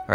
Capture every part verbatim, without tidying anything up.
All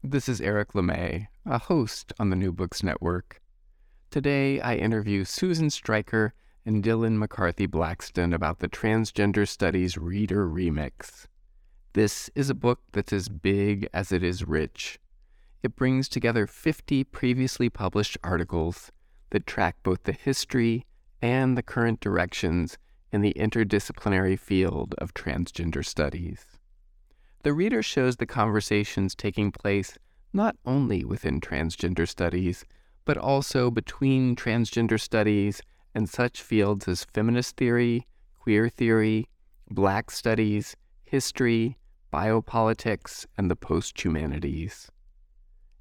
This is Eric LeMay, a host on the New Books Network. Today, I interview Susan Stryker and Dylan McCarthy Blackston about the Transgender Studies Reader Remix. This is a book that's as big as it is rich. It brings together fifty previously published articles that track both the history and the current directions in the interdisciplinary field of transgender studies. The reader shows the conversations taking place not only within transgender studies, but also between transgender studies and such fields as feminist theory, queer theory, Black studies, history, biopolitics, and the post-humanities.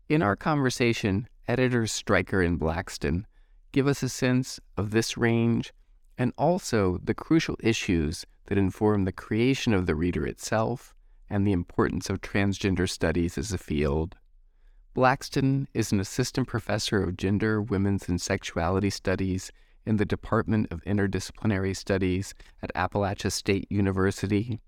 In our conversation, editors Stryker and Blackston give us a sense of this range and also the crucial issues that inform the creation of the reader itself and the importance of transgender studies as a field. Blackston is an assistant professor of gender, women's, and sexuality studies in the Department of Interdisciplinary Studies at Appalachian State University.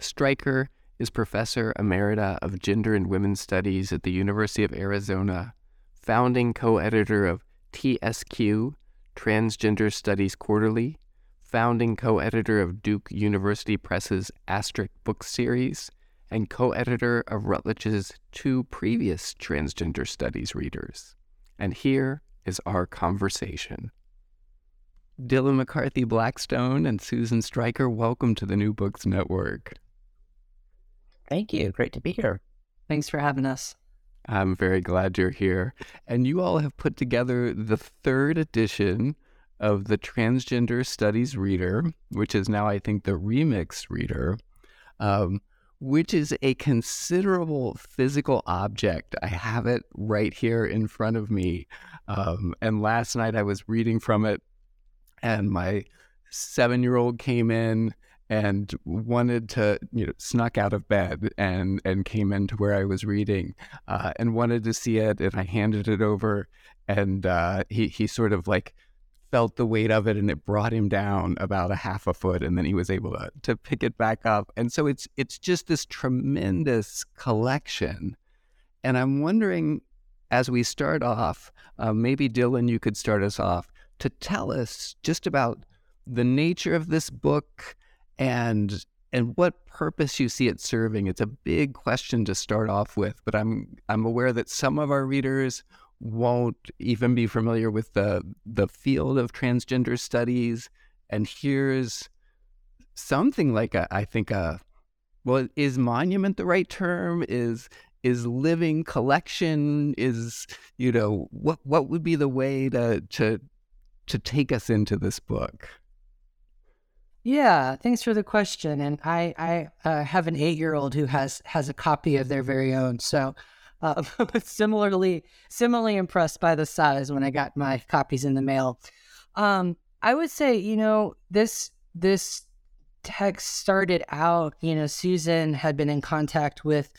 Stryker is professor emerita of gender and women's studies at the University of Arizona, founding co-editor of T S Q, Transgender Studies Quarterly, founding co-editor of Duke University Press's Asterisk Book Series, and co-editor of Routledge's two previous transgender studies readers. And here is our conversation. Dylan McCarthy Blackston and Susan Stryker, welcome to the New Books Network. Thank you. Great to be here. Thanks for having us. I'm very glad you're here. And you all have put together the third edition of the Transgender Studies Reader, which is now, I think, the Remix Reader, um, which is a considerable physical object. I have it right here in front of me. Um, and last night I was reading from it, and my seven-year-old came in and wanted to, you know, snuck out of bed and, and came into where I was reading uh, and wanted to see it. And I handed it over, and uh, he, he sort of like felt the weight of it, and it brought him down about a half a foot, and then he was able to, to pick it back up. And so it's it's just this tremendous collection. And I'm wondering, as we start off, uh, maybe Dylan, you could start us off to tell us just about the nature of this book and and what purpose you see it serving. It's a big question to start off with, but I'm I'm aware that some of our readers won't even be familiar with the the field of transgender studies, and here's something like a, I think a well is monument the right term is is living collection is you know what what would be the way to to to take us into this book? Yeah, thanks for the question. And I I uh, have an eight-year-old who has has a copy of their very own, so. Uh, but similarly, similarly impressed by the size when I got my copies in the mail. Um, I would say, you know, this this text started out, you know, Susan had been in contact with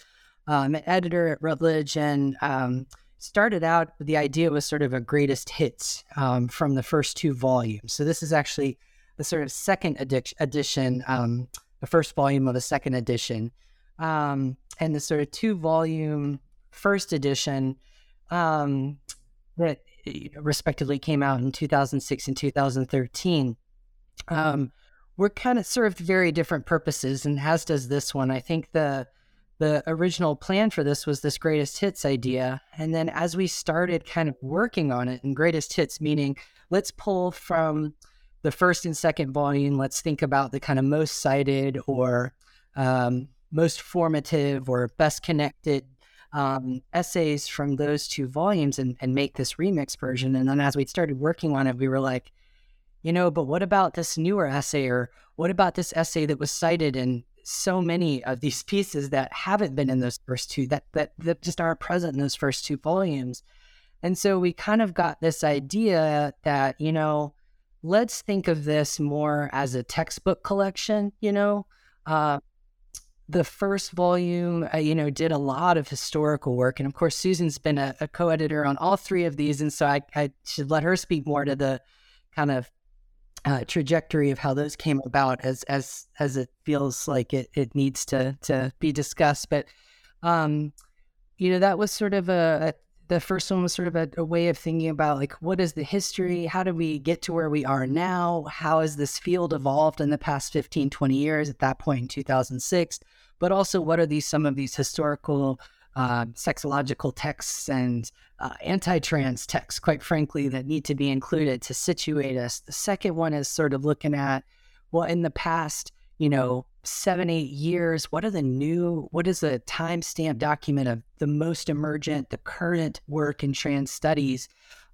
um, an editor at Routledge, and um, started out with the idea was sort of a greatest hits um, from the first two volumes. So this is actually the sort of second addic- edition, um, the first volume of the second edition. Um, and the sort of two volume first edition um, that respectively came out in two thousand six and two thousand thirteen. Um, were kind of served very different purposes, and as does this one. I think the the original plan for this was this greatest hits idea. And then as we started kind of working on it, and greatest hits meaning let's pull from the first and second volume, let's think about the kind of most cited or um, most formative or best connected um, essays from those two volumes and, and make this remix version. And then as we started working on it, we were like, you know, but what about this newer essay, or what about this essay that was cited in so many of these pieces that haven't been in those first two, that that, that just aren't present in those first two volumes? And so we kind of got this idea that, you know, let's think of this more as a textbook collection, you know. Uh, the first volume, uh, you know, did a lot of historical work. And of course, Susan's been a, a co-editor on all three of these. And so I, I should let her speak more to the kind of Uh, trajectory of how those came about, as as as it feels like it it needs to to be discussed. But um, you know, that was sort of a, a the first one was sort of a, a way of thinking about, like, what is the history? How did we get to where we are now? How has this field evolved in the past fifteen, twenty years at that point in two thousand six? But also, what are these some of these historical uh, sexological texts and uh, anti-trans texts, quite frankly, that need to be included to situate us. The second one is sort of looking at, well, in the past, you know, seven, eight years, what are the new, what is the timestamp document of the most emergent, the current work in trans studies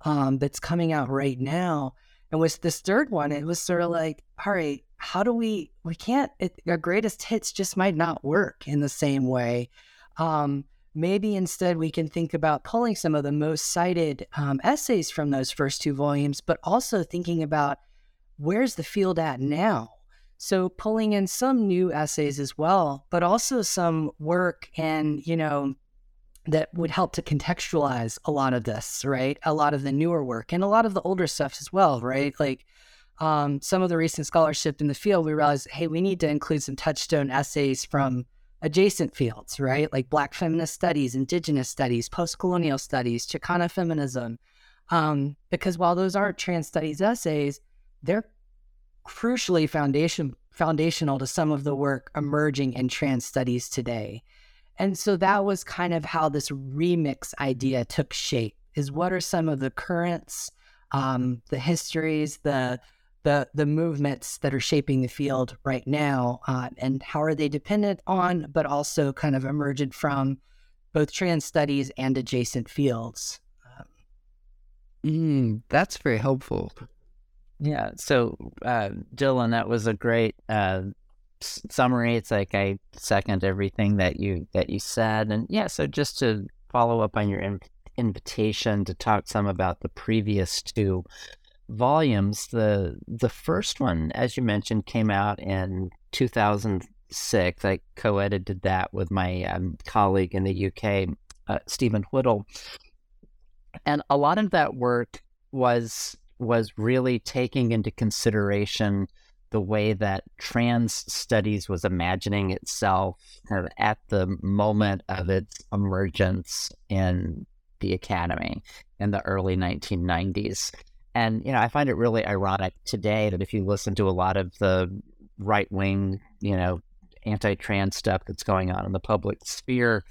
um, that's coming out right now? And with this third one, it was sort of like, all right, how do we, we can't, it, our greatest hits just might not work in the same way. Um, Maybe instead we can think about pulling some of the most cited um, essays from those first two volumes, but also thinking about where's the field at now? So pulling in some new essays as well, but also some work and, you know, that would help to contextualize a lot of this, right? A lot of the newer work and a lot of the older stuff as well, right? Like um, some of the recent scholarship in the field, we realized, hey, we need to include some touchstone essays from adjacent fields, right? Like Black feminist studies, indigenous studies, post-colonial studies, Chicana feminism. Um, because while those aren't trans studies essays, they're crucially foundation, foundational to some of the work emerging in trans studies today. And so that was kind of how this remix idea took shape, is what are some of the currents, um, the histories, the The, the movements that are shaping the field right now, uh, and how are they dependent on, but also kind of emergent from both trans studies and adjacent fields. Um, mm, that's very helpful. Yeah. So, uh, Dylan, that was a great uh, s- summary. It's like I second everything that you that you said, and yeah. So just to follow up on your in- invitation to talk some about the previous two volumes, the the first one, as you mentioned, came out in two thousand six. I co-edited that with my um, colleague in the U K, uh, Stephen Whittle, and a lot of that work was was really taking into consideration the way that trans studies was imagining itself kind of at the moment of its emergence in the academy in the early nineteen nineties. And, you know, I find it really ironic today that if you listen to a lot of the right-wing, you know, anti-trans stuff that's going on in the public sphere,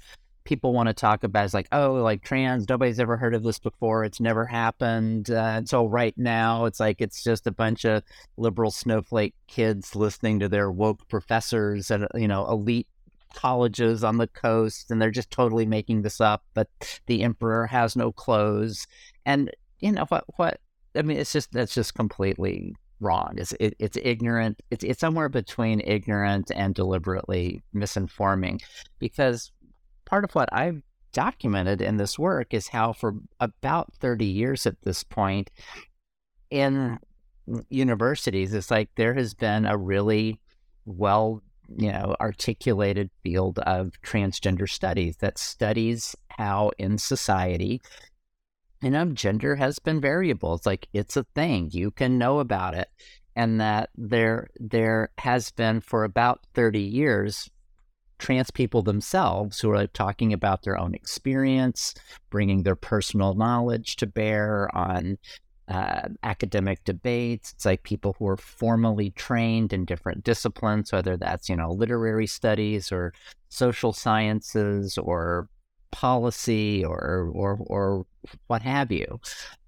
people want to talk about it. It's like, oh, like trans, nobody's ever heard of this before. It's never happened. Uh, and so right now, it's like it's just a bunch of liberal snowflake kids listening to their woke professors at, you know, elite colleges on the coast, and they're just totally making this up. But the emperor has no clothes. And, you know, what what? I mean, it's just, that's just completely wrong. It's it, it's ignorant. It's it's somewhere between ignorant and deliberately misinforming, because part of what I've documented in this work is how for about thirty years at this point in universities, it's like there has been a really well you know, articulated field of transgender studies that studies how in society, you know, gender has been variable. It's like, it's a thing, you can know about it. And that there, there has been for about thirty years, trans people themselves who are talking about their own experience, bringing their personal knowledge to bear on uh, academic debates. It's like people who are formally trained in different disciplines, whether that's, you know, literary studies or social sciences or policy or or or what have you,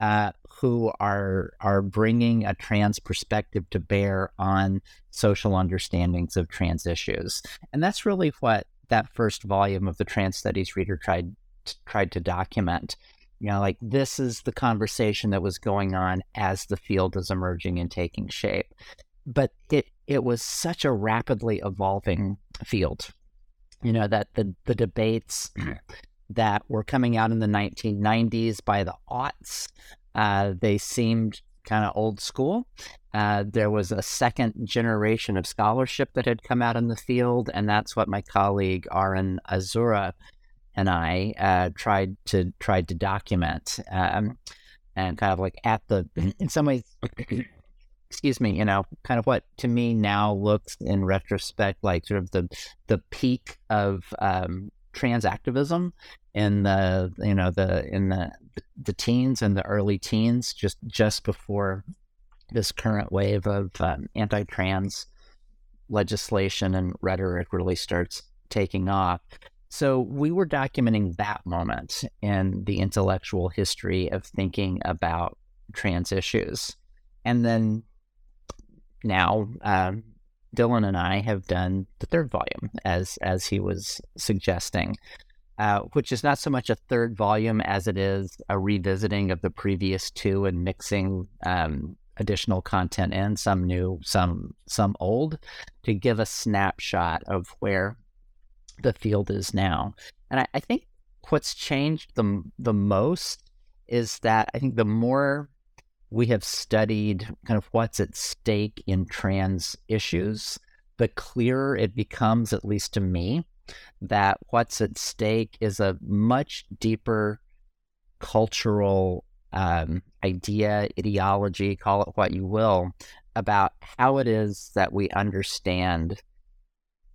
uh, who are are bringing a trans perspective to bear on social understandings of trans issues. And that's really what that first volume of the Trans Studies Reader tried to, tried to document. You know, like, this is the conversation that was going on as the field is emerging and taking shape. But it it was such a rapidly evolving field, you know, that the the debates that were coming out in the nineteen nineties, by the aughts, uh, they seemed kind of old school. Uh, there was a second generation of scholarship that had come out in the field, and that's what my colleague Aaron Azura and I uh, tried to tried to document, um, and kind of like at the, in some ways, excuse me, you know, kind of what to me now looks in retrospect like sort of the the peak of um, trans activism in the, you know, the in the the teens and the early teens, just just before this current wave of um, anti-trans legislation and rhetoric really starts taking off. So we were documenting that moment in the intellectual history of thinking about trans issues. And then now um, Dylan and I have done the third volume, as as he was suggesting, uh, which is not so much a third volume as it is a revisiting of the previous two and mixing um, additional content in, some new, some some old, to give a snapshot of where the field is now. And I, I think what's changed the, the most is that I think the more we have studied kind of what's at stake in trans issues, the clearer it becomes, at least to me, that what's at stake is a much deeper cultural um, idea, ideology, call it what you will, about how it is that we understand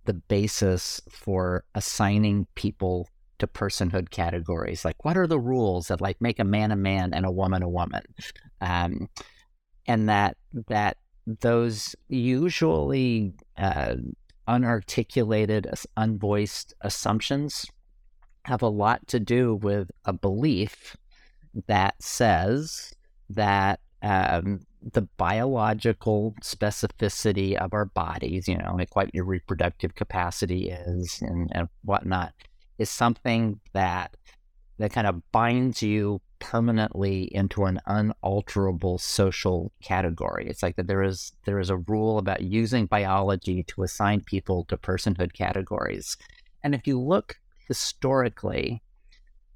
the basis for assigning people to personhood categories. Like, what are the rules that like make a man a man and a woman a woman? Um, and that that those usually uh, unarticulated, unvoiced assumptions have a lot to do with a belief that says that um, the biological specificity of our bodies, you know, like what your reproductive capacity is and, and whatnot, is something that that kind of binds you permanently into an unalterable social category. It's like that there is there is a rule about using biology to assign people to personhood categories. And if you look historically,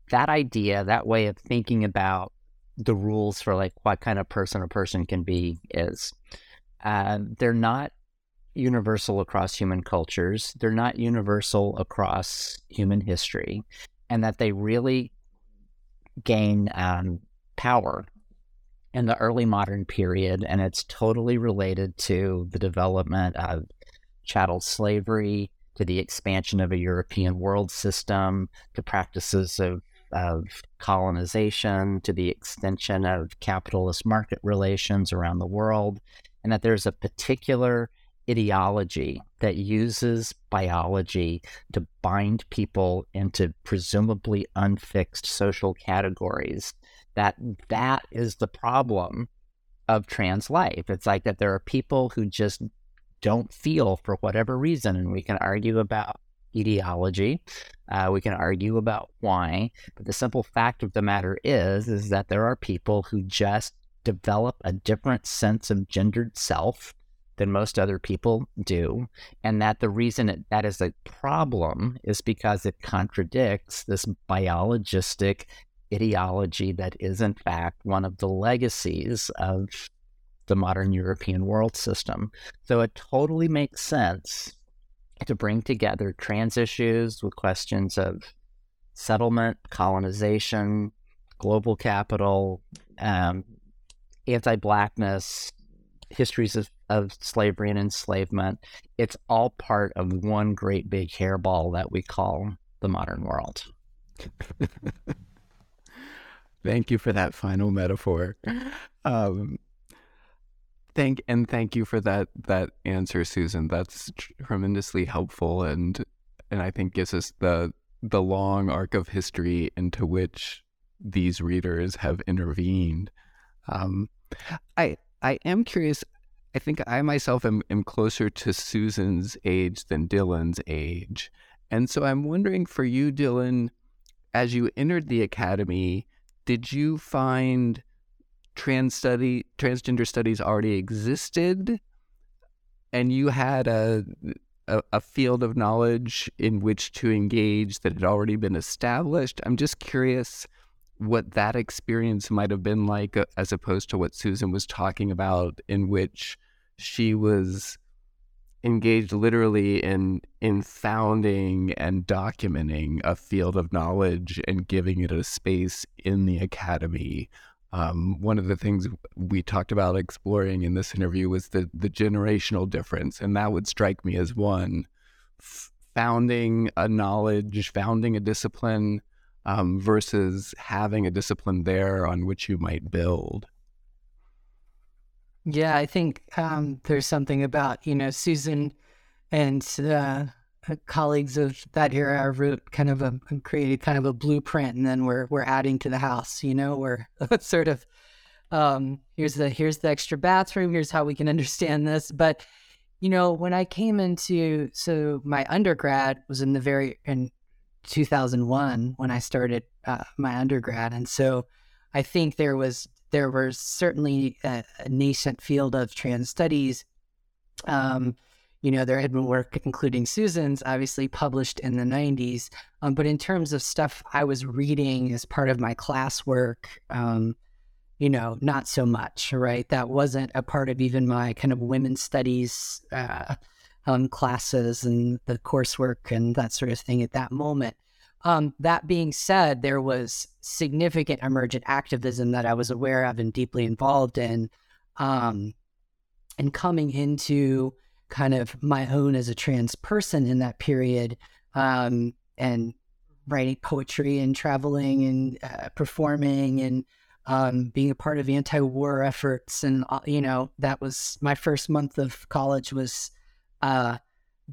that idea, that way of thinking about the rules for like what kind of person a person can be is, uh, they're not universal across human cultures, they're not universal across human history, and that they really gain um, power in the early modern period. And it's totally related to the development of chattel slavery, to the expansion of a European world system, to practices of, of colonization, to the extension of capitalist market relations around the world, and that there's a particular ideology that uses biology to bind people into presumably unfixed social categories, that that is the problem of trans life. It's like that there are people who just don't feel for whatever reason, and we can argue about ideology, uh, we can argue about why, but the simple fact of the matter is, is that there are people who just develop a different sense of gendered self than most other people do, and that the reason it, that is a problem is because it contradicts this biologistic ideology that is in fact one of the legacies of the modern European world system. So it totally makes sense to bring together trans issues with questions of settlement, colonization, global capital, um, anti-Blackness, histories of, of slavery and enslavement. It's all part of one great big hairball that we call the modern world. Thank you for that final metaphor. Um, thank and thank you for that that answer, Susan. That's tremendously helpful, and and I think gives us the the long arc of history into which these readers have intervened. Um, I I am curious. I think I myself am, am closer to Susan's age than Dylan's age, and so I'm wondering for you, Dylan, as you entered the academy, did you find trans study transgender studies already existed, and you had a, a a field of knowledge in which to engage that had already been established? I'm just curious what that experience might have been like, as opposed to what Susan was talking about, in which she was engaged literally in in founding and documenting a field of knowledge and giving it a space in the academy. Um, one of the things we talked about exploring in this interview was the the generational difference, and that would strike me as one. F- founding a knowledge, founding a discipline, um, versus having a discipline there on which you might build. Yeah, I think um, there's something about, you know, Susan and uh, colleagues of that era wrote kind of a created kind of a blueprint, and then we're we're adding to the house. You know, we're sort of um, here's the here's the extra bathroom. Here's how we can understand this. But you know, when I came into so my undergrad was in the very in two thousand one when I started uh, my undergrad, and so I think there was. There was certainly a, a nascent field of trans studies. Um, you know, there had been work, including Susan's, obviously published in the nineties. Um, but in terms of stuff I was reading as part of my classwork, um, you know, not so much, right? That wasn't a part of even my kind of women's studies uh, um, classes and the coursework and that sort of thing at that moment. Um, that being said, there was significant emergent activism that I was aware of and deeply involved in, um, and coming into kind of my own as a trans person in that period, um, and writing poetry and traveling and uh, performing and um, being a part of anti-war efforts. And, you know, that was my first month of college was uh,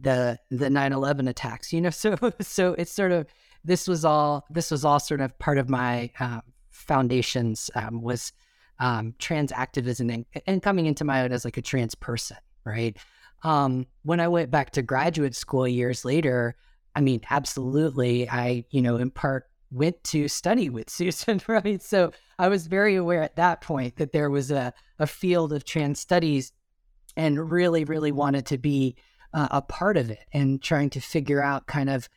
the the nine eleven attacks, you know, so so it's sort of... This was all. This was all sort of part of my uh, foundations um, was um, trans activism and, and coming into my own as like a trans person, right? Um, when I went back to graduate school years later, I mean, absolutely, I you know in part went to study with Susan, right? So I was very aware at that point that there was a a field of trans studies, and really, really wanted to be uh, a part of it and trying to figure out kind of.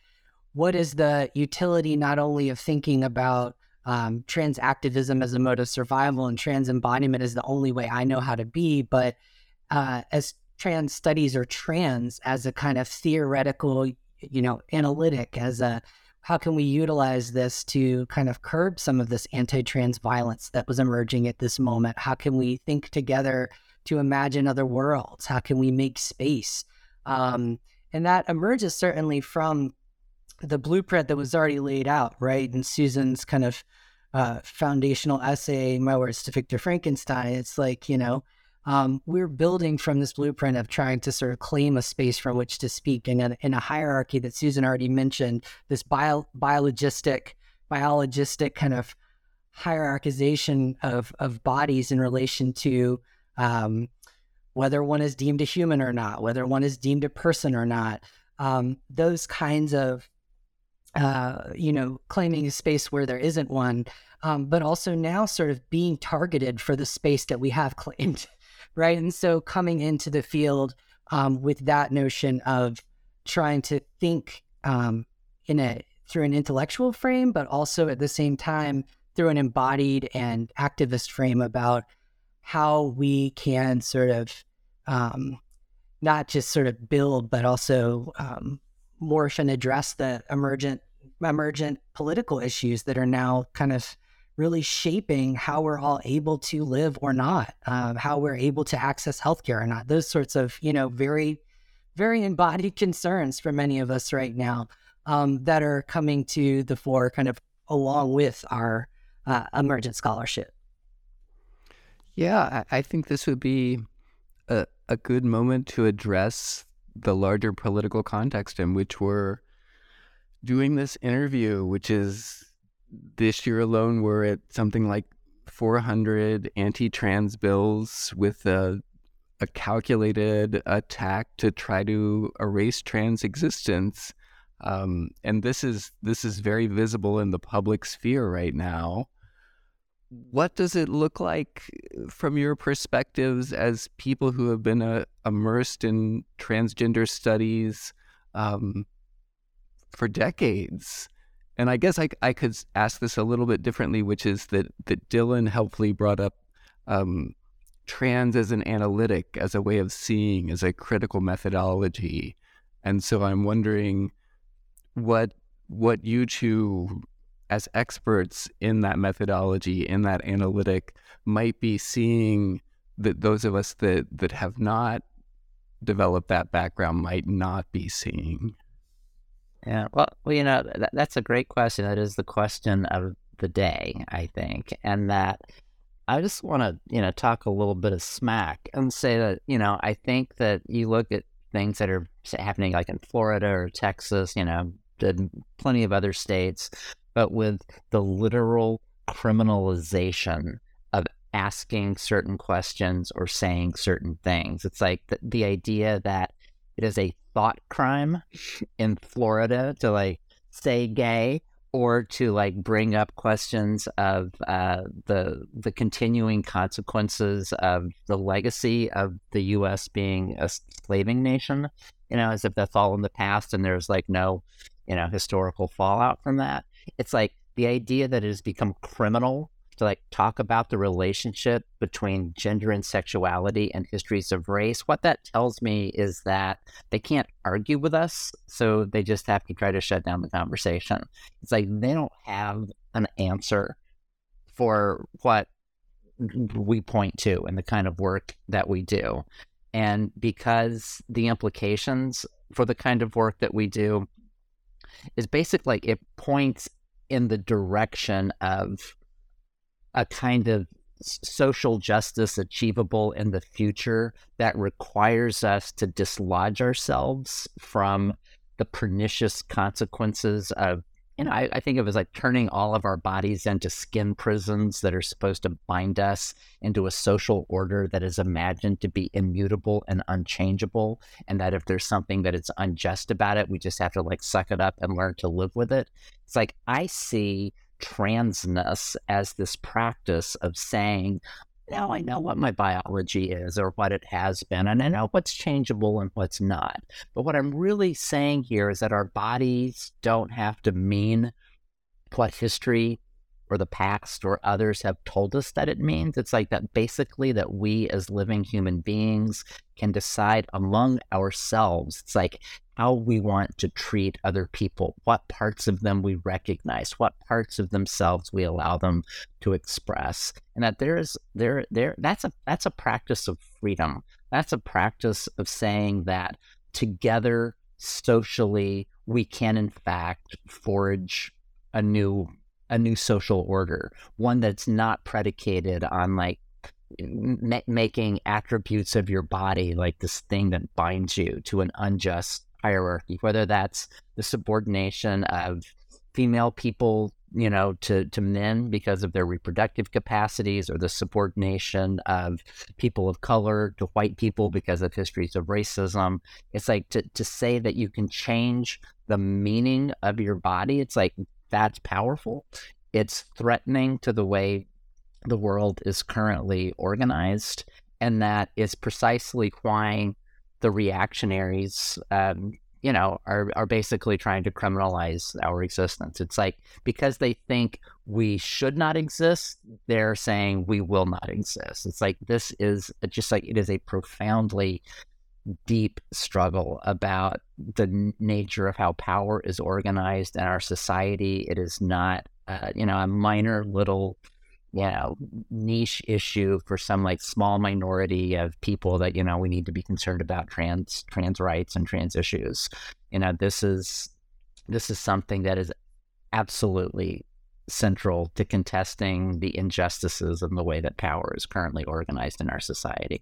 What is the utility not only of thinking about um, trans activism as a mode of survival and trans embodiment is the only way I know how to be, but uh, as trans studies or trans as a kind of theoretical, you know, analytic, as a how can we utilize this to kind of curb some of this anti-trans violence that was emerging at this moment? How can we think together to imagine other worlds? How can we make space? Um, and that emerges certainly from the blueprint that was already laid out, right? And Susan's kind of uh, foundational essay, My Words to Victor Frankenstein, it's like, you know, um, we're building from this blueprint of trying to sort of claim a space from which to speak in a, in a hierarchy that Susan already mentioned, this bio, biologistic, biologistic kind of hierarchization of, of bodies in relation to um, whether one is deemed a human or not, whether one is deemed a person or not. Um, those kinds of, uh, you know, claiming a space where there isn't one, um, but also now sort of being targeted for the space that we have claimed, right? And so coming into the field um, with that notion of trying to think um, in a through an intellectual frame, but also at the same time through an embodied and activist frame about how we can sort of um, not just sort of build, but also um, morph and address the emergent emergent political issues that are now kind of really shaping how we're all able to live or not, um, how we're able to access healthcare or not. Those sorts of, you know, very, very embodied concerns for many of us right now um, that are coming to the fore kind of along with our uh, emergent scholarship. Yeah, I, I think this would be a, a good moment to address the larger political context in which we're doing this interview, which is this year alone, we're at something like four hundred anti-trans bills with a, a calculated attack to try to erase trans existence. Um, and this is this is very visible in the public sphere right now. What does it look like from your perspectives as people who have been uh, immersed in transgender studies um, for decades? And I guess I, I could ask this a little bit differently, which is that, that Dylan helpfully brought up um, trans as an analytic, as a way of seeing, as a critical methodology. And so I'm wondering what what you two, as experts in that methodology, in that analytic, might be seeing that those of us that, that have not developed that background might not be seeing. Yeah, well, well, you know, that, that's a great question. That is the question of the day, I think. And that I just want to, you know, talk a little bit of smack and say that, you know, I think that you look at things that are happening like in Florida or Texas, you know, and plenty of other states, but with the literal criminalization of asking certain questions or saying certain things. It's like the, the idea that it is a thought crime in Florida to like say gay or to like bring up questions of uh, the the continuing consequences of the legacy of the U S being a slaving nation, you know, as if that's all in the past and there's like no, you know, historical fallout from that. It's like the idea that it has become criminal to like talk about the relationship between gender and sexuality and histories of race. What that tells me is that they can't argue with us, so they just have to try to shut down the conversation. It's like they don't have an answer for what we point to and the kind of work that we do. And because the implications for the kind of work that we do is basically like it points in the direction of a kind of social justice achievable in the future that requires us to dislodge ourselves from the pernicious consequences of, you know, I, I think of it as like turning all of our bodies into skin prisons that are supposed to bind us into a social order that is imagined to be immutable and unchangeable. And that if there's something that it's unjust about it, we just have to like suck it up and learn to live with it. It's like, I see transness as this practice of saying, now I know what my biology is or what it has been, and I know what's changeable and what's not. But what I'm really saying here is that our bodies don't have to mean what history or the past or others have told us that it means. It's like that basically that we as living human beings can decide among ourselves. It's like how we want to treat other people, what parts of them we recognize, what parts of themselves we allow them to express. And that there is there there that's a that's a practice of freedom. That's a practice of saying that together socially we can in fact forge a new a new social order, one that's not predicated on like ma- making attributes of your body like this thing that binds you to an unjust hierarchy, whether that's the subordination of female people, you know, to, to men because of their reproductive capacities, or the subordination of people of color to white people because of histories of racism. It's like to, to say that you can change the meaning of your body, it's like, that's powerful. It's threatening to the way the world is currently organized, and that is precisely why the reactionaries, um, you know, are are basically trying to criminalize our existence. It's like because they think we should not exist, they're saying we will not exist. It's like this is just like it is a profoundly deep struggle about the nature of how power is organized in our society. It is not, uh, you know, a minor little, you know, niche issue for some like small minority of people that, you know, we need to be concerned about trans, trans rights and trans issues. You know, this is, this is something that is absolutely central to contesting the injustices and the way that power is currently organized in our society.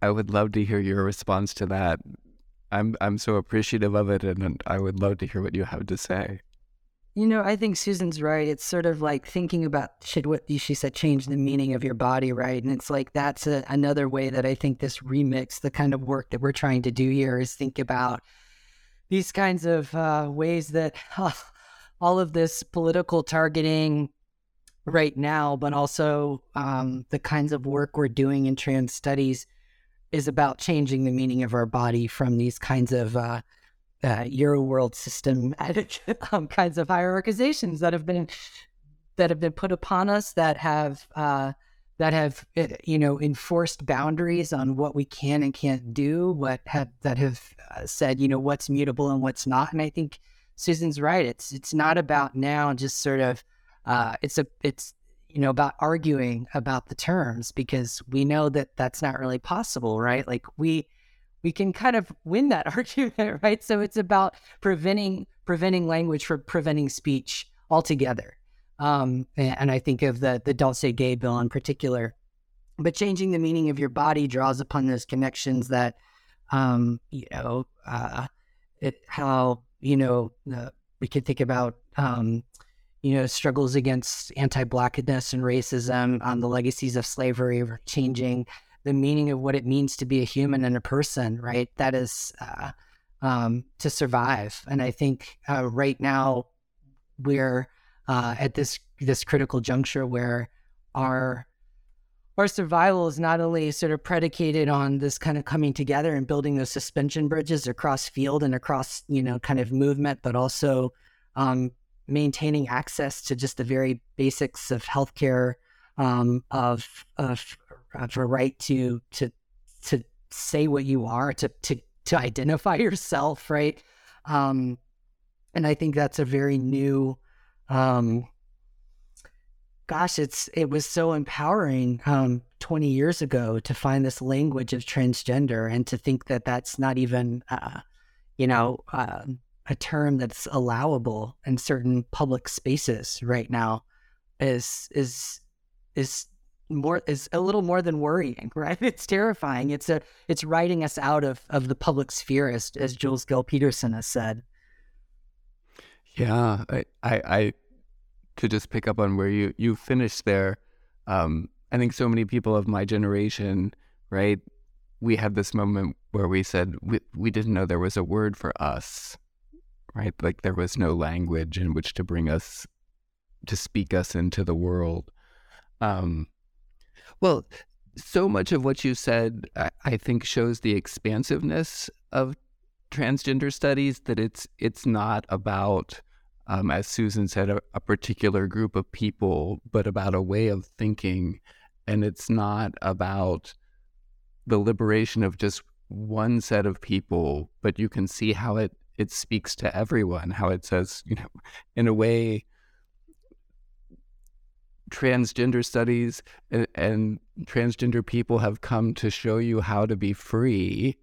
I would love to hear your response to that. I'm I'm so appreciative of it, and I would love to hear what you have to say. You know, I think Susan's right. It's sort of like thinking about, should what she said change the meaning of your body, right? And it's like, that's a, another way that I think this remix, the kind of work that we're trying to do here, is think about these kinds of uh, ways that uh, all of this political targeting right now, but also um, the kinds of work we're doing in trans studies is about changing the meaning of our body from these kinds of uh, Uh, Euro world system um, kinds of hierarchizations that have been that have been put upon us, that have uh, that have you know enforced boundaries on what we can and can't do, what have that have uh, said you know what's mutable and what's not. And I think Susan's right. It's it's not about now just sort of uh, it's a it's you know about arguing about the terms, because we know that that's not really possible, right? Like we. we can kind of win that argument, right? So it's about preventing preventing language from preventing speech altogether. Um, and, and I think of the, the Don't Say Gay bill in particular. But changing the meaning of your body draws upon those connections that, um, you know, uh, it, how, you know, uh, we could think about, um, you know, struggles against anti-Blackness and racism on the legacies of slavery, or changing the meaning of what it means to be a human and a person, right? That is uh, um, to survive. And I think uh, right now we're uh, at this this critical juncture where our our survival is not only sort of predicated on this kind of coming together and building those suspension bridges across field and across, you know, kind of movement, but also um, maintaining access to just the very basics of healthcare, um, of of Of a right to to to say what you are, to to to identify yourself, right? Um, and I think that's a very new. Um, gosh, it's it was so empowering um, twenty years ago to find this language of transgender, and to think that that's not even uh, you know uh, a term that's allowable in certain public spaces right now is is is. more is a little more than worrying, right? It's terrifying. It's a it's writing us out of, of the public sphere, as as Jules Gil-Peterson has said. Yeah, I, I I to just pick up on where you you finished there. Um, I think so many people of my generation, right? We had this moment where we said we we didn't know there was a word for us, right? Like there was no language in which to bring us to speak us into the world. Um, Well, so much of what you said, I, I think, shows the expansiveness of transgender studies, that it's it's not about, um, as Susan said, a, a particular group of people, but about a way of thinking. And it's not about the liberation of just one set of people, but you can see how it, it speaks to everyone, how it says, you know, in a way, transgender studies and, and transgender people have come to show you how to be free.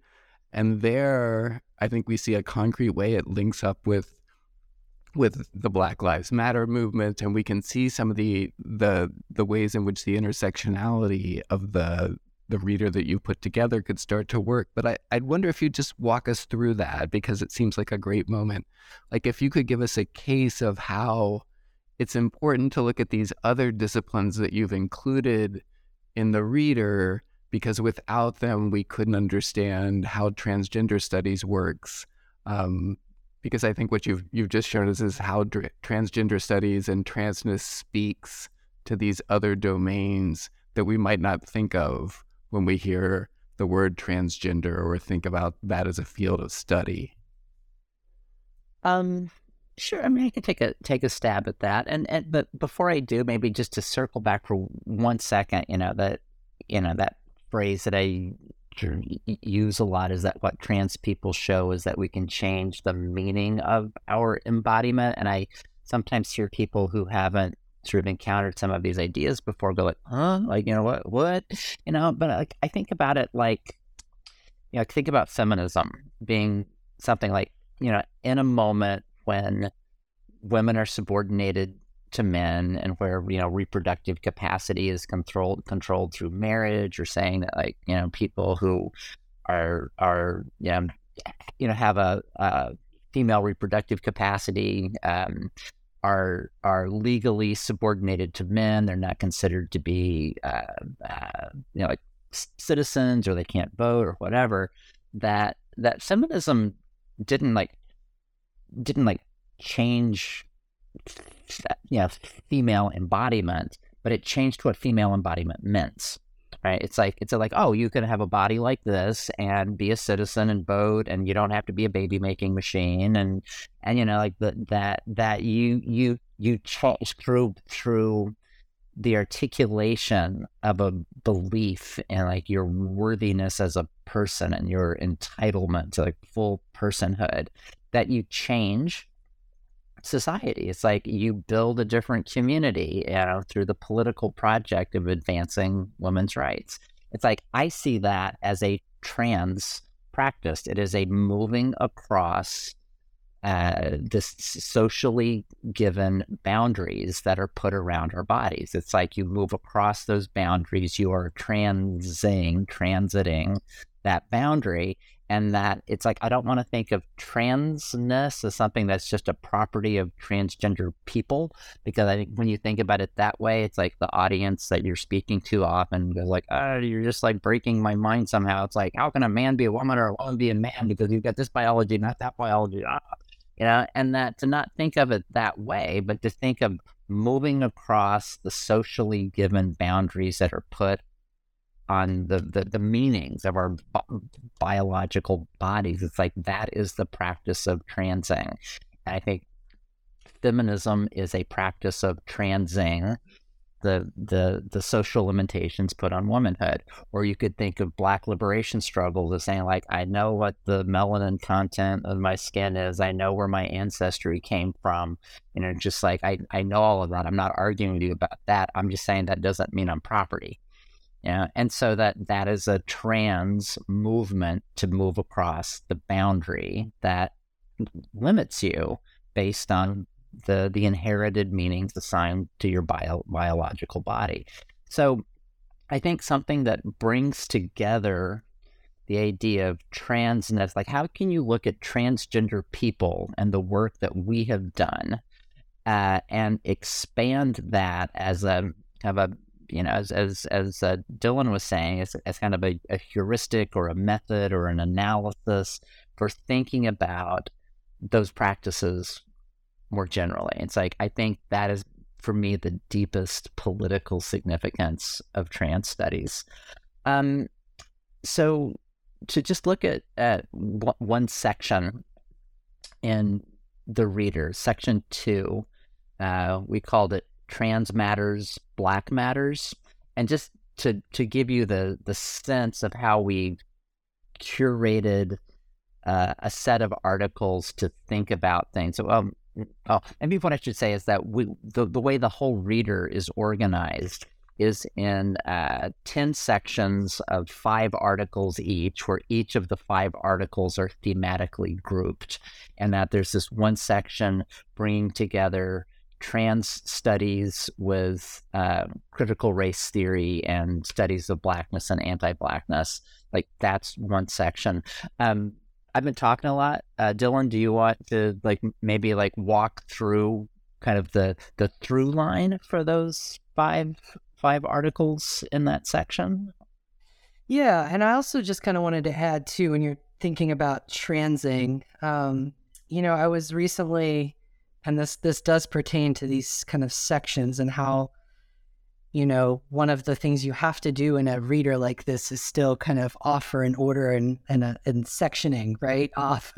And there, I think we see a concrete way it links up with with the Black Lives Matter movement, and we can see some of the the the ways in which the intersectionality of the the reader that you put together could start to work. But I, I'd wonder if you'd just walk us through that, because it seems like a great moment. Like if you could give us a case of how it's important to look at these other disciplines that you've included in the reader because without them, we couldn't understand how transgender studies works. Um, because I think what you've you've just shown us is how dr- transgender studies and transness speaks to these other domains that we might not think of when we hear the word transgender or think about that as a field of study. Um, sure. I mean, I can take a take a stab at that, and and but before I do, maybe just to circle back for one second, you know that you know that phrase that I sure. use a lot is that what trans people show is that we can change the meaning of our embodiment, and I sometimes hear people who haven't sort of encountered some of these ideas before go like, huh, like you know what what you know, but like I think about it like you know, think about feminism being something like, you know, in a moment when women are subordinated to men and where, you know, reproductive capacity is controlled controlled through marriage, or saying that like, you know, people who are are you know, you know have a, a female reproductive capacity um, are are legally subordinated to men. They're not considered to be uh, uh, you know like c- citizens, or they can't vote or whatever. That that feminism didn't like didn't like change you know female embodiment, but it changed what female embodiment meant, right? It's like it's like oh, you can have a body like this and be a citizen and vote, and you don't have to be a baby making machine, and and you know like the, that that you you you change through through the articulation of a belief and like your worthiness as a person and your entitlement to like full personhood, that you change society. It's like you build a different community, you know, through the political project of advancing women's rights. It's like I see that as a trans practice. It is a moving across uh, this socially given boundaries that are put around our bodies. It's like you move across those boundaries. You are transing, transiting that boundary. And that it's like, I don't want to think of transness as something that's just a property of transgender people, because I think when you think about it that way, it's like the audience that you're speaking to often goes like, oh, you're just like breaking my mind somehow. It's like, how can a man be a woman or a woman be a man? Because you've got this biology, not that biology, ah. You know, and that to not think of it that way, but to think of moving across the socially given boundaries that are put on the, the, the meanings of our bi- biological bodies. It's like that is the practice of transing. And I think feminism is a practice of transing the, the, the social limitations put on womanhood. Or you could think of Black liberation struggles as saying like, I know what the melanin content of my skin is. I know where my ancestry came from. You know, just like, I, I know all of that. I'm not arguing with you about that. I'm just saying that doesn't mean I'm property. Yeah, and so that, that is a trans movement to move across the boundary that limits you based on the the inherited meanings assigned to your bio, biological body. So I think something that brings together the idea of transness, like how can you look at transgender people and the work that we have done uh, and expand that as a kind of a you know, as as as uh, Dylan was saying, as as kind of a, a heuristic or a method or an analysis for thinking about those practices more generally. It's like I think that is for me the deepest political significance of trans studies. Um, so to just look at at one section in the Reader, section two, uh, we called it Trans Matters, Black Matters, and just to to give you the the sense of how we curated uh, a set of articles to think about things. So, um, oh, maybe what I should say is that we the, the way the whole Reader is organized is in uh, ten sections of five articles each, where each of the five articles are thematically grouped, and that there's this one section bringing together trans studies with uh, critical race theory and studies of blackness and anti-blackness. Like that's one section. Um, I've been talking a lot. Uh, Dylan, do you want to like maybe like walk through kind of the the through line for those five five articles in that section? Yeah, and I also just kind of wanted to add, too, when you're thinking about transing, um, you know, I was recently, and this this does pertain to these kind of sections and how, you know, one of the things you have to do in a reader like this is still kind of offer an order and and, a, and sectioning, right, off,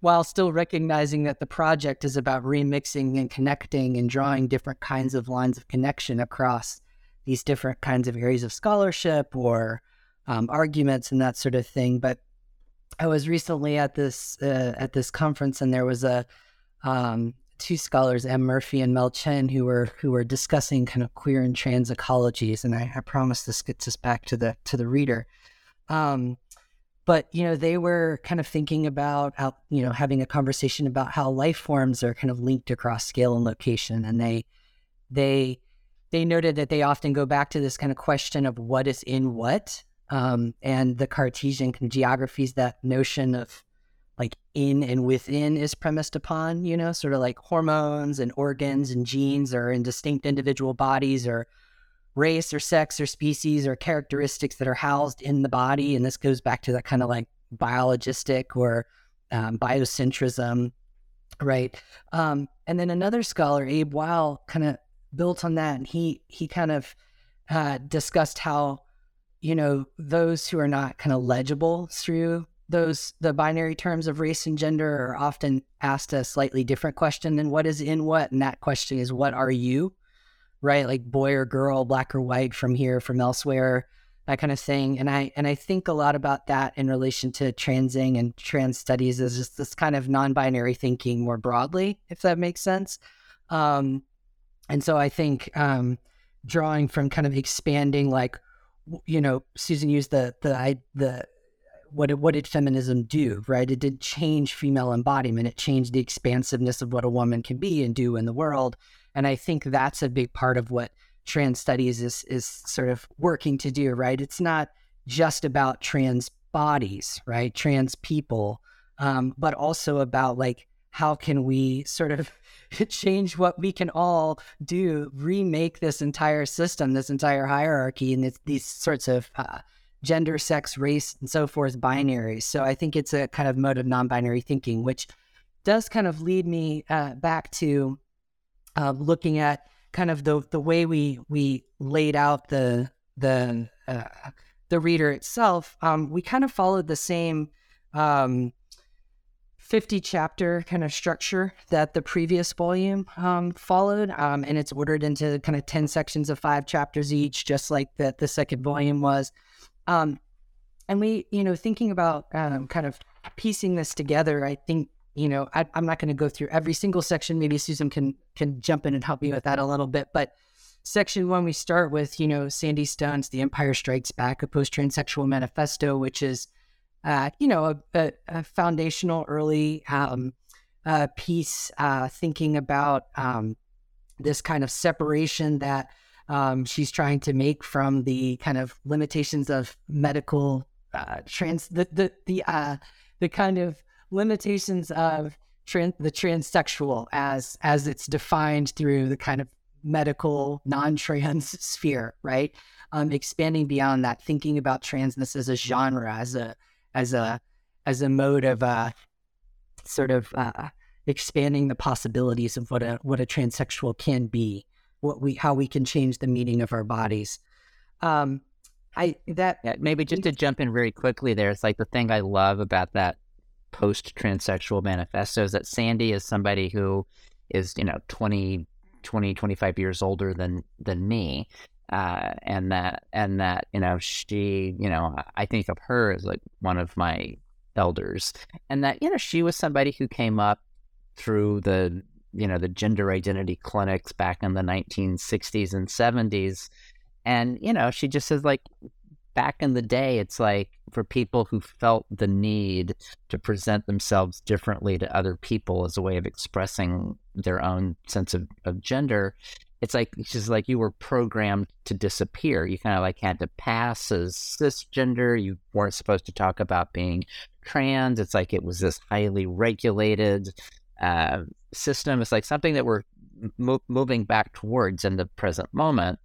while still recognizing that the project is about remixing and connecting and drawing different kinds of lines of connection across these different kinds of areas of scholarship or Um, arguments and that sort of thing. But I was recently at this uh, at this conference, and there was a um, two scholars, M. Murphy and Mel Chen, who were who were discussing kind of queer and trans ecologies. And I, I promise this gets us back to the to the reader. Um, but you know, they were kind of thinking about how, you know, having a conversation about how life forms are kind of linked across scale and location, and they they they noted that they often go back to this kind of question of what is in what. Um, and the Cartesian geographies, that notion of like in and within is premised upon, you know, sort of like hormones and organs and genes are in distinct individual bodies, or race or sex or species or characteristics that are housed in the body. And this goes back to that kind of like biologistic or um, biocentrism, right? Um, and then another scholar, Abe Weil, kind of built on that. And he, he kind of uh, discussed how, you know, those who are not kind of legible through those, the binary terms of race and gender, are often asked a slightly different question than what is in what. And that question is, what are you, right? Like boy or girl, black or white, from here, from elsewhere, that kind of thing. And I, and I think a lot about that in relation to transing and trans studies, is just this kind of non-binary thinking more broadly, if that makes sense. Um, and so I think um, drawing from kind of expanding, like, you know, Susan used the, the, the, what, what did feminism do, right? It did change female embodiment. It changed the expansiveness of what a woman can be and do in the world. And I think that's a big part of what trans studies is, is sort of working to do, right? It's not just about trans bodies, right? Trans people, um, but also about like, how can we sort of change what we can all do, remake this entire system, this entire hierarchy, and this, these sorts of uh, gender, sex, race, and so forth binaries. So I think it's a kind of mode of non-binary thinking, which does kind of lead me uh, back to uh, looking at kind of the the way we we laid out the the uh, the reader itself. Um, we kind of followed the same Um, fifty chapter kind of structure that the previous volume um, followed, um, and it's ordered into kind of ten sections of five chapters each, just like that the second volume was. Um, and we, you know, thinking about um, kind of piecing this together, I think, you know, I, I'm not going to go through every single section. Maybe Susan can can jump in and help me with that a little bit. But section one, we start with, you know, Sandy Stone's The Empire Strikes Back, A Post-Transsexual Manifesto, which is Uh, you know, a, a, a foundational early um, uh, piece uh, thinking about um, this kind of separation that um, she's trying to make from the kind of limitations of medical uh, trans, the the the, uh, the kind of limitations of trans, the transsexual as as it's defined through the kind of medical non-trans sphere, right? Um, expanding beyond that, thinking about transness as a genre, as a as a as a mode of uh, sort of uh, expanding the possibilities of what a what a transsexual can be, what we how we can change the meaning of our bodies. Um, I that yeah, maybe just to jump in very quickly there, it's like the thing I love about that Post-Transsexual Manifesto is that Sandy is somebody who is, you know, twenty, twenty, twenty-five years older than than me. Uh, and that, and that, you know, she, you know, I think of her as like one of my elders, and that, you know, she was somebody who came up through the, you know, the gender identity clinics back in the nineteen sixties and seventies. And, you know, she just says, like, back in the day, it's like for people who felt the need to present themselves differently to other people as a way of expressing their own sense of, of gender. It's like, it's just like you were programmed to disappear. You kind of like had to pass as cisgender. You weren't supposed to talk about being trans. It's like it was this highly regulated uh, system. It's like something that we're mo- moving back towards in the present moment.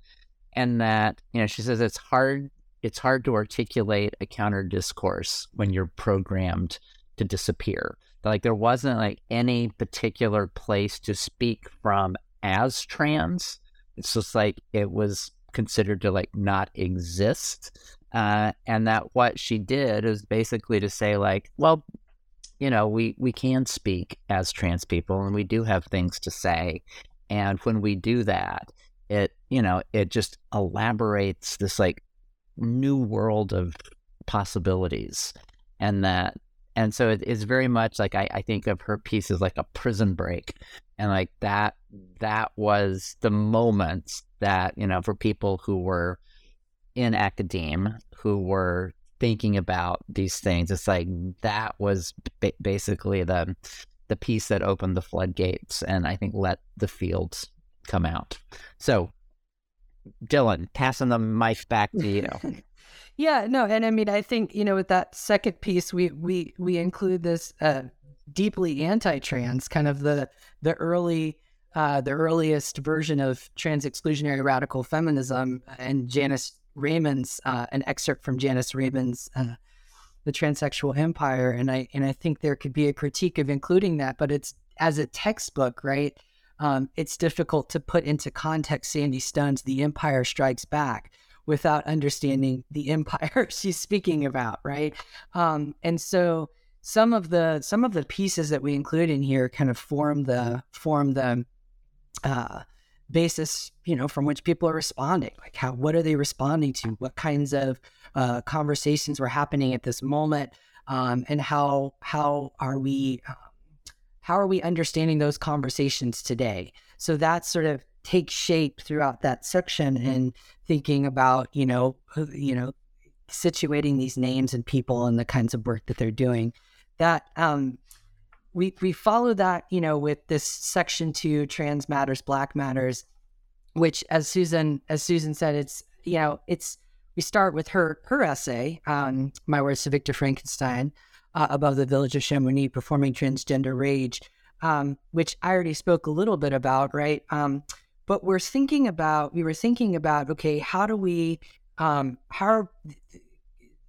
And that, you know, she says it's hard it's hard to articulate a counter discourse when you're programmed to disappear. Like, there wasn't like any particular place to speak from as trans. It's just like it was considered to like not exist. Uh, and that what she did is basically to say like, well, you know, we, we can speak as trans people and we do have things to say. And when we do that, it, you know, it just elaborates this like new world of possibilities. And that, and so it, it's very much like, I, I think of her piece as like a prison break. And like that, that was the moment that, you know, for people who were in academia, who were thinking about these things, it's like that was b- basically the the piece that opened the floodgates and I think let the fields come out. So, Dylan, passing the mic back to you. Yeah, no, and I mean, I think, you know, with that second piece, we we we include this uh, deeply anti-trans, kind of the the early uh, the earliest version of trans exclusionary radical feminism, and Janice Raymond's uh, an excerpt from Janice Raymond's uh, The Transsexual Empire, and I and I think there could be a critique of including that, but it's as a textbook, right? Um, it's difficult to put into context Sandy Stun's The Empire Strikes Back without understanding the empire she's speaking about, right? Um, and so some of the some of the pieces that we include in here kind of form the form the uh, basis, you know, from which people are responding. Like, how, what are they responding to? What kinds of uh, conversations were happening at this moment, um, and how how are we uh, how are we understanding those conversations today? So that sort of takes shape throughout that section, and thinking about, you know, you know, situating these names and people and the kinds of work that they're doing. That um, we we follow that, you know, with this section two, Trans Matters, Black Matters, which, as Susan as Susan said, it's, you know, it's we start with her her essay, um, My Words to Victor Frankenstein. Uh, above the village of Chamonix, performing transgender rage, um, which I already spoke a little bit about, right? Um, but we're thinking about, we were thinking about, okay, how do we, um, how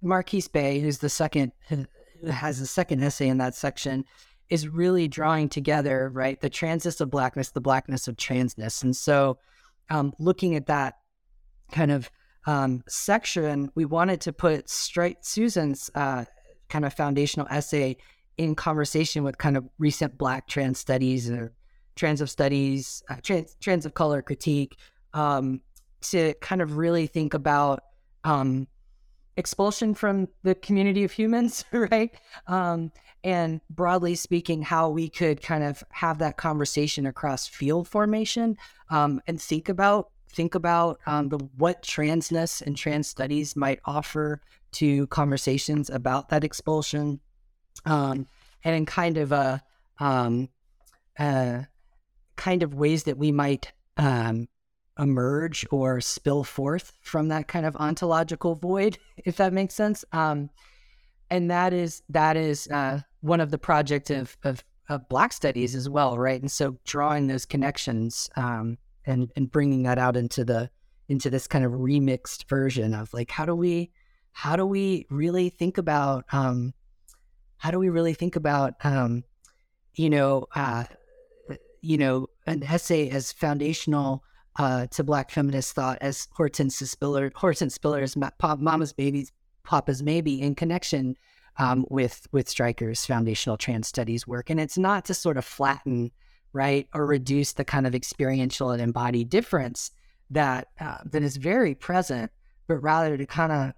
Marquise Bay, who's the second, who has the second essay in that section, is really drawing together, right, the transness of blackness, the blackness of transness. And so um, looking at that kind of um, section, we wanted to put straight Susan's uh kind of foundational essay in conversation with kind of recent Black trans studies or trans of studies, uh, trans, trans of color critique, um, to kind of really think about um, expulsion from the community of humans, right? Um, and broadly speaking, how we could kind of have that conversation across field formation, um, and think about think about um, the what transness and trans studies might offer to conversations about that expulsion, um, and in kind of a um, uh, kind of ways that we might um, emerge or spill forth from that kind of ontological void, if that makes sense. Um, and that is that is uh, one of the project of, of of Black studies as well, right? And so drawing those connections um, and and bringing that out into the into this kind of remixed version of like, how do we How do we really think about, um, how do we really think about, um, you know, uh, you know, an essay as foundational uh, to Black feminist thought as Hortense Spiller, Hortense Spiller's Ma- Pop, Mama's Babies, Papa's Maybe, in connection um, with, with Stryker's foundational trans studies work. And it's not to sort of flatten, right, or reduce the kind of experiential and embodied difference that uh, that is very present, but rather to kind of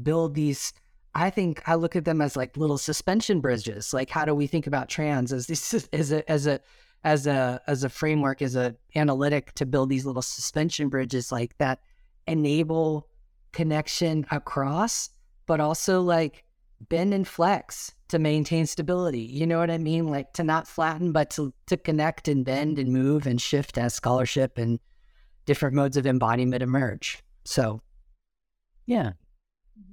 build these, I think I look at them as like little suspension bridges. Like, how do we think about trans as this as a as a as a as a framework, as a analytic to build these little suspension bridges like that enable connection across, but also like bend and flex to maintain stability. You know what I mean? Like, to not flatten, but to to connect and bend and move and shift as scholarship and different modes of embodiment emerge. So, yeah.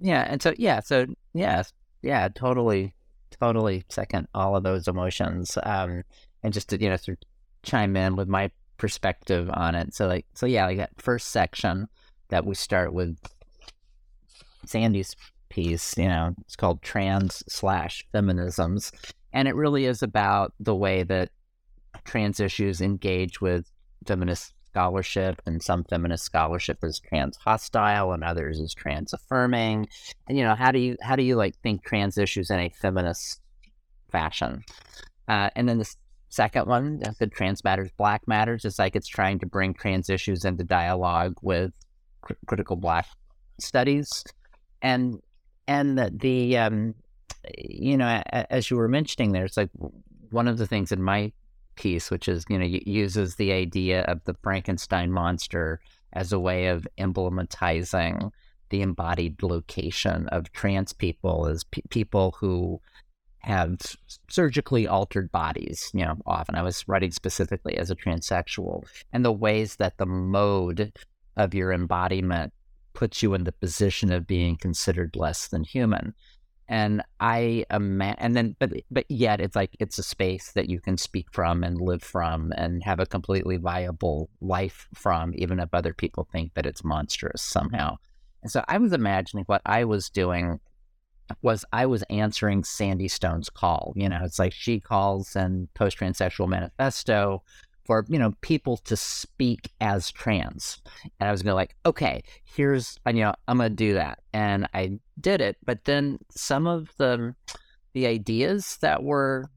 Yeah, and so yeah, so yeah, yeah, totally, totally second all of those emotions, um, and just to, you know, sort of chime in with my perspective on it. So like, so yeah, like that first section that we start with Sandy's piece, you know, it's called Trans slash Feminisms. And it really is about the way that trans issues engage with feminist scholarship, and some feminist scholarship is trans hostile and others is trans affirming. And, you know, how do you, how do you like think trans issues in a feminist fashion? Uh, and then the second one, the trans matters, black matters, is like, it's trying to bring trans issues into dialogue with cr- critical black studies. And, and the, the um, you know, a, as you were mentioning there, it's like one of the things in my piece, which is, you know, uses the idea of the Frankenstein monster as a way of emblematizing the embodied location of trans people as pe- people who have surgically altered bodies, you know, often. I was writing specifically as a transsexual, and the ways that the mode of your embodiment puts you in the position of being considered less than human. And I am, ima- and then, but, but yet it's like, it's a space that you can speak from and live from and have a completely viable life from, even if other people think that it's monstrous somehow. And so I was imagining what I was doing was I was answering Sandy Stone's call. You know, it's like she calls in Post-Transsexual Manifesto for, you know, people to speak as trans. And I was going to like, okay, here's, you know, I'm going to do that. And I did it. But then some of the the ideas that were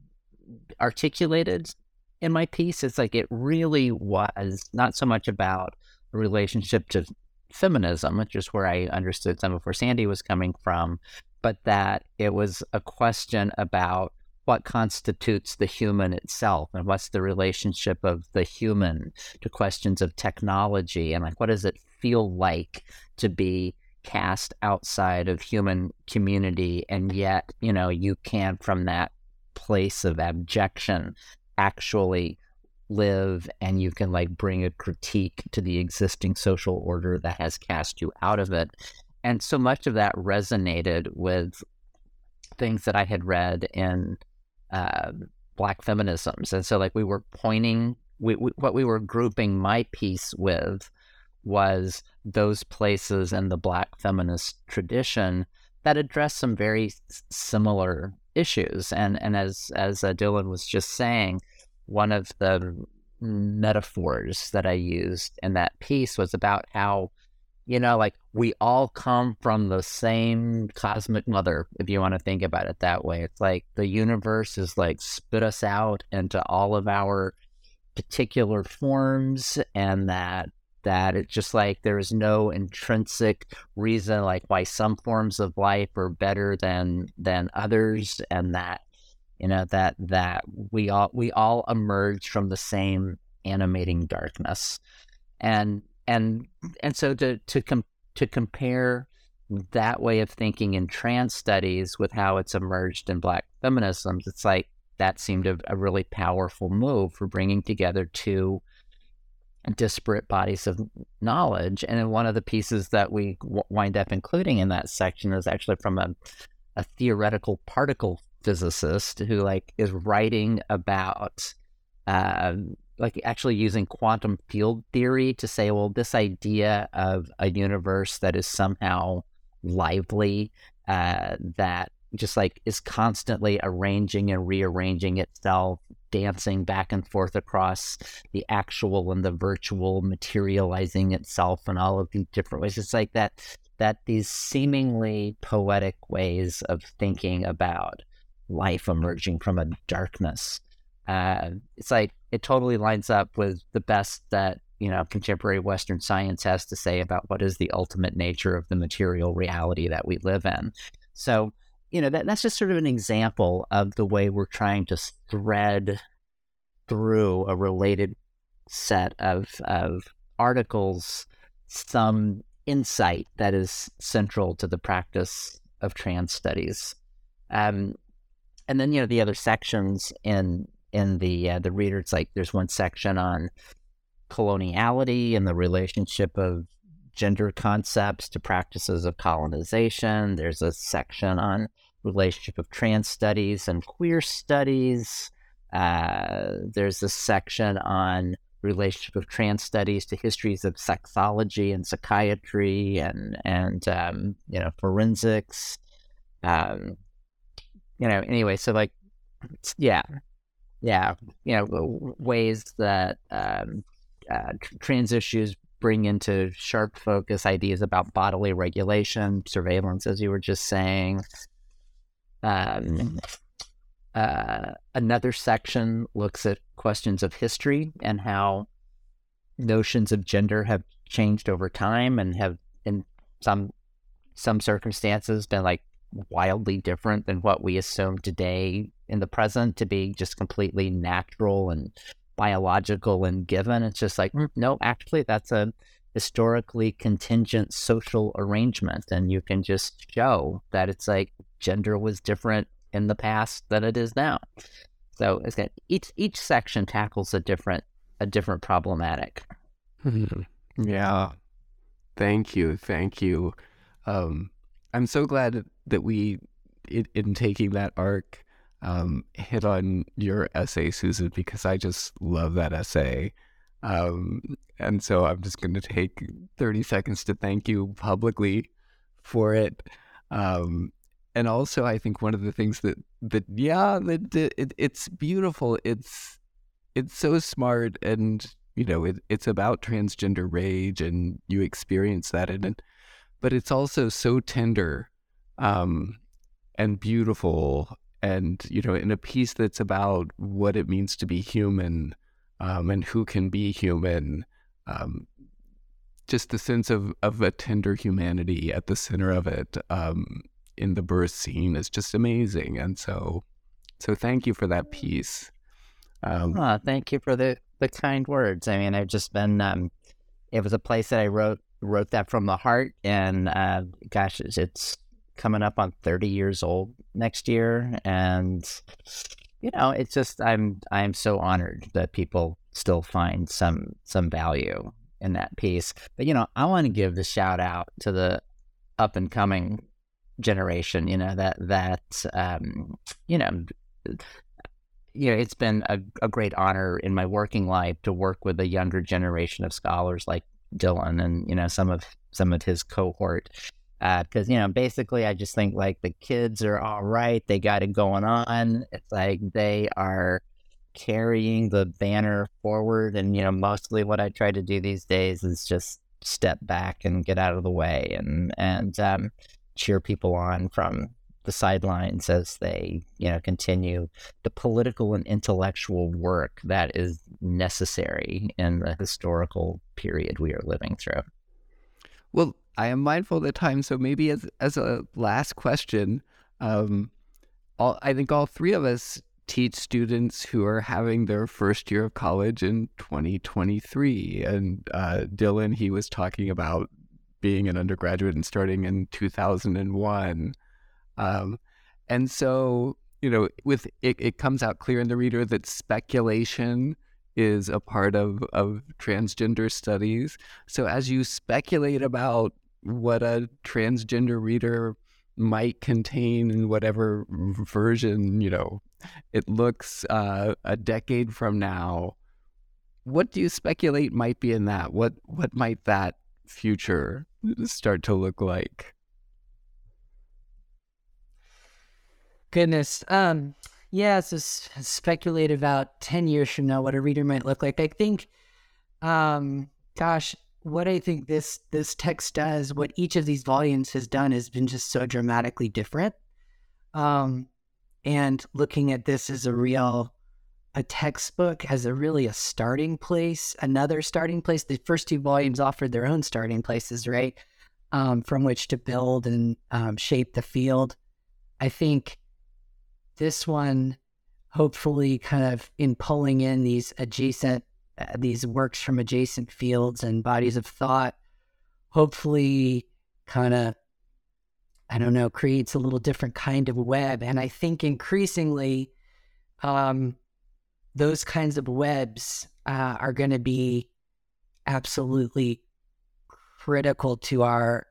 articulated in my piece, it's like it really was not so much about a relationship to feminism, which is where I understood some of where Sandy was coming from, but that it was a question about what constitutes the human itself, and what's the relationship of the human to questions of technology, and like what does it feel like to be cast outside of human community, and yet, you know, you can from that place of abjection actually live, and you can like bring a critique to the existing social order that has cast you out of it. And so much of that resonated with things that I had read in Uh, black feminisms. And so like we were pointing, we, we, what we were grouping my piece with was those places in the black feminist tradition that address some very similar issues. And and as, as uh, Dylan was just saying, one of the metaphors that I used in that piece was about how, you know, like we all come from the same cosmic mother, if you want to think about it that way. It's like the universe is like spit us out into all of our particular forms, and that that it's just like there is no intrinsic reason like why some forms of life are better than than others, and that, you know, that that we all we all emerge from the same animating darkness. And And and so to to com- to compare that way of thinking in trans studies with how it's emerged in black feminisms, it's like that seemed a, a really powerful move for bringing together two disparate bodies of knowledge. And then one of the pieces that we w- wind up including in that section is actually from a, a theoretical particle physicist who like is writing about Uh, like actually using quantum field theory to say, well, this idea of a universe that is somehow lively, uh, that just like is constantly arranging and rearranging itself, dancing back and forth across the actual and the virtual, materializing itself in all of these different ways. It's like that, that these seemingly poetic ways of thinking about life emerging from a darkness. Uh, it's like it totally lines up with the best that, you know, contemporary Western science has to say about what is the ultimate nature of the material reality that we live in. So, you know, that that's just sort of an example of the way we're trying to thread through a related set of of articles some insight that is central to the practice of trans studies. Um, and then, you know, the other sections in in the uh, the reader, it's like there's one section on coloniality and the relationship of gender concepts to practices of colonization. There's a section on relationship of trans studies and queer studies. Uh, there's a section on relationship of trans studies to histories of sexology and psychiatry and, and um, you know, forensics. Um, you know, anyway, so like, yeah, yeah, you know, ways that um, uh, trans issues bring into sharp focus ideas about bodily regulation, surveillance, as you were just saying. Um, uh, another section looks at questions of history and how notions of gender have changed over time and have, in some some circumstances, been like wildly different than what we assume today in the present to be just completely natural and biological and given. It's just like, no, actually that's a historically contingent social arrangement, and you can just show that it's like gender was different in the past than it is now. So it's got, each each section tackles a different a different problematic. Yeah, thank you, thank you. Um, I'm so glad that we, in, in taking that arc, um, hit on your essay, Susan, because I just love that essay. Um, and so I'm just going to take thirty seconds to thank you publicly for it. Um, and also, I think one of the things that, that yeah, that it, it, it's beautiful. It's it's so smart, and you know, it, it's about transgender rage, and you experience that in it. But it's also so tender um, and beautiful, and, you know, in a piece that's about what it means to be human um, and who can be human, um, just the sense of, of a tender humanity at the center of it um, in the birth scene is just amazing. And so, so thank you for that piece. Um, oh, thank you for the, the kind words. I mean, I've just been, um, it was a place that I wrote wrote that from the heart, and uh, gosh, it's, it's coming up on thirty years old next year, and you know, it's just I'm I'm so honored that people still find some some value in that piece. But you know, I want to give the shout out to the up and coming generation. You know that that um, you know you know it's been a, a great honor in my working life to work with a younger generation of scholars like Dylan and, you know, some of some of his cohort, because uh, you know, basically I just think like the kids are all right, they got it going on. It's like they are carrying the banner forward, and you know, mostly what I try to do these days is just step back and get out of the way and and um, cheer people on from the sidelines as they, you know, continue the political and intellectual work that is necessary in the historical period we are living through. Well, I am mindful of the time, so maybe as as a last question, um, all, I think all three of us teach students who are having their first year of college in twenty twenty-three, and uh, Dylan, he was talking about being an undergraduate and starting in two thousand one. Um, and so, you know, with it, it comes out clear in the reader that speculation is a part of, of transgender studies. So as you speculate about what a transgender reader might contain in whatever version, you know, it looks uh, a decade from now, what do you speculate might be in that? What, what might that future start to look like? Goodness. Um, yeah, so s- speculate about ten years from now what a reader might look like. I think, um, gosh, what I think this this text does, what each of these volumes has done, has been just so dramatically different. Um, and looking at this as a real, a textbook as a really a starting place, another starting place. The first two volumes offered their own starting places, right, um, from which to build and um, shape the field. I think this one, hopefully, kind of in pulling in these adjacent, uh, these works from adjacent fields and bodies of thought, hopefully kind of, I don't know, creates a little different kind of web. And I think increasingly, um, those kinds of webs uh, are going to be absolutely critical to our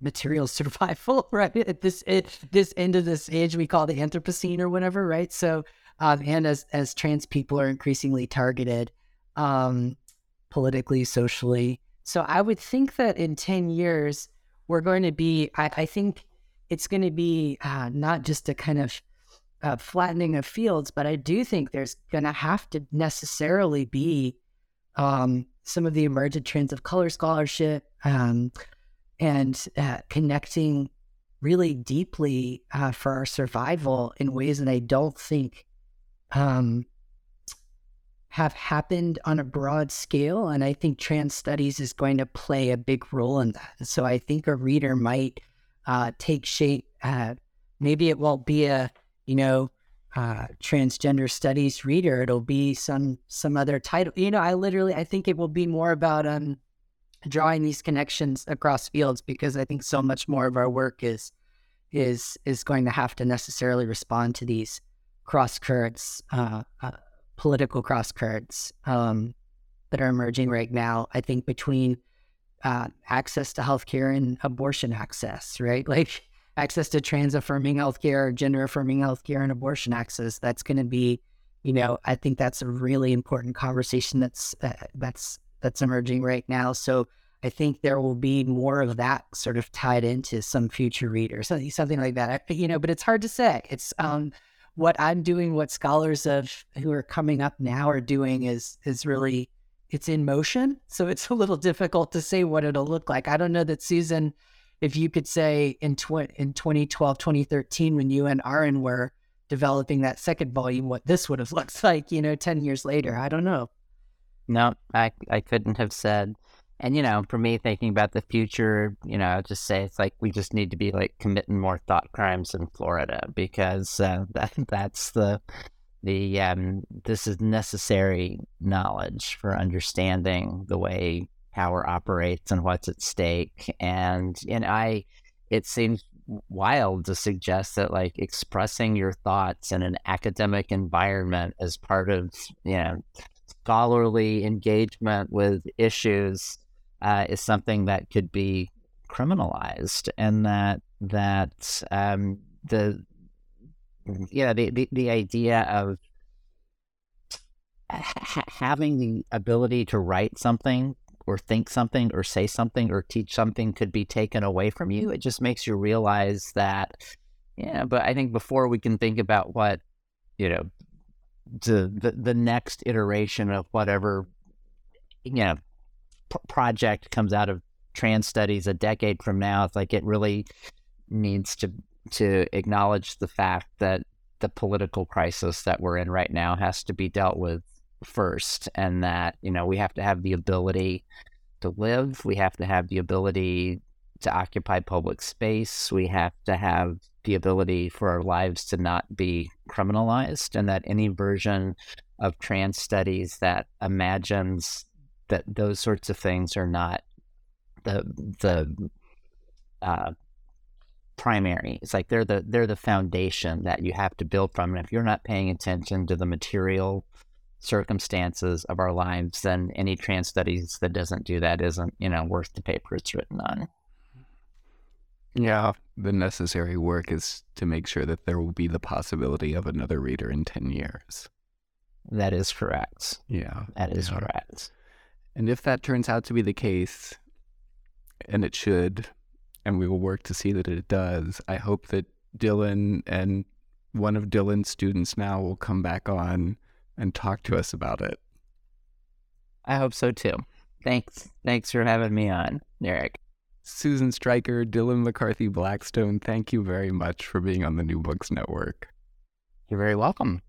material survival, right? At this it, this end of this age we call the Anthropocene or whatever, right? So, um, and as as trans people are increasingly targeted, um, politically, socially. So I would think that in ten years, we're going to be, I, I think it's going to be uh, not just a kind of uh, flattening of fields, but I do think there's going to have to necessarily be um, some of the emergent trends of color scholarship um, and uh, connecting really deeply uh, for our survival in ways that I don't think um, have happened on a broad scale. And I think trans studies is going to play a big role in that. So I think a reader might uh, take shape. Uh, maybe it won't be a, you know, uh, transgender studies reader. It'll be some, some other title. You know, I literally, I think it will be more about um, drawing these connections across fields, because I think so much more of our work is, is, is going to have to necessarily respond to these cross currents, uh, uh, political cross currents um, that are emerging right now, I think, between uh, access to healthcare and abortion access, right? Like access to trans affirming healthcare, gender affirming healthcare, and abortion access. That's going to be, you know, I think that's a really important conversation that's uh, that's that's emerging right now. So I think there will be more of that sort of tied into some future reader, something something like that. I, you know, but it's hard to say. It's um. What I'm doing, what scholars of who are coming up now are doing is is really, it's in motion. So it's a little difficult to say what it'll look like. I don't know that, Susan, if you could say in, tw- in twenty twelve, twenty thirteen, when you and Aaron were developing that second volume, what this would have looked like, you know, ten years later. I don't know. No, I, I couldn't have said. And, you know, for me, thinking about the future, you know, I'll just say it's like we just need to be like committing more thought crimes in Florida, because uh, that that's the the um, this is necessary knowledge for understanding the way power operates and what's at stake. And and I it seems wild to suggest that like expressing your thoughts in an academic environment as part of, you know, scholarly engagement with issues Uh, is something that could be criminalized, and that that um, the yeah the, the, the idea of ha- having the ability to write something or think something or say something or teach something could be taken away from you. It just makes you realize that, yeah. But I think before we can think about what, you know, the the, the next iteration of whatever, you know, project comes out of trans studies a decade from now, it's like it really needs to to acknowledge the fact that the political crisis that we're in right now has to be dealt with first, and that, you know, we have to have the ability to live, we have to have the ability to occupy public space, we have to have the ability for our lives to not be criminalized, and that any version of trans studies that imagines that those sorts of things are not the the uh, primary. It's like they're the they're the foundation that you have to build from. And if you're not paying attention to the material circumstances of our lives, then any trans studies that doesn't do that isn't, you know, worth the paper it's written on. Yeah, the necessary work is to make sure that there will be the possibility of another reader in ten years. That is correct. Yeah, that is yeah. correct. And if that turns out to be the case, and it should, and we will work to see that it does, I hope that Dylan and one of Dylan's students now will come back on and talk to us about it. I hope so too. Thanks. Thanks for having me on, Eric. Susan Stryker, Dylan McCarthy Blackstone, thank you very much for being on the New Books Network. You're very welcome.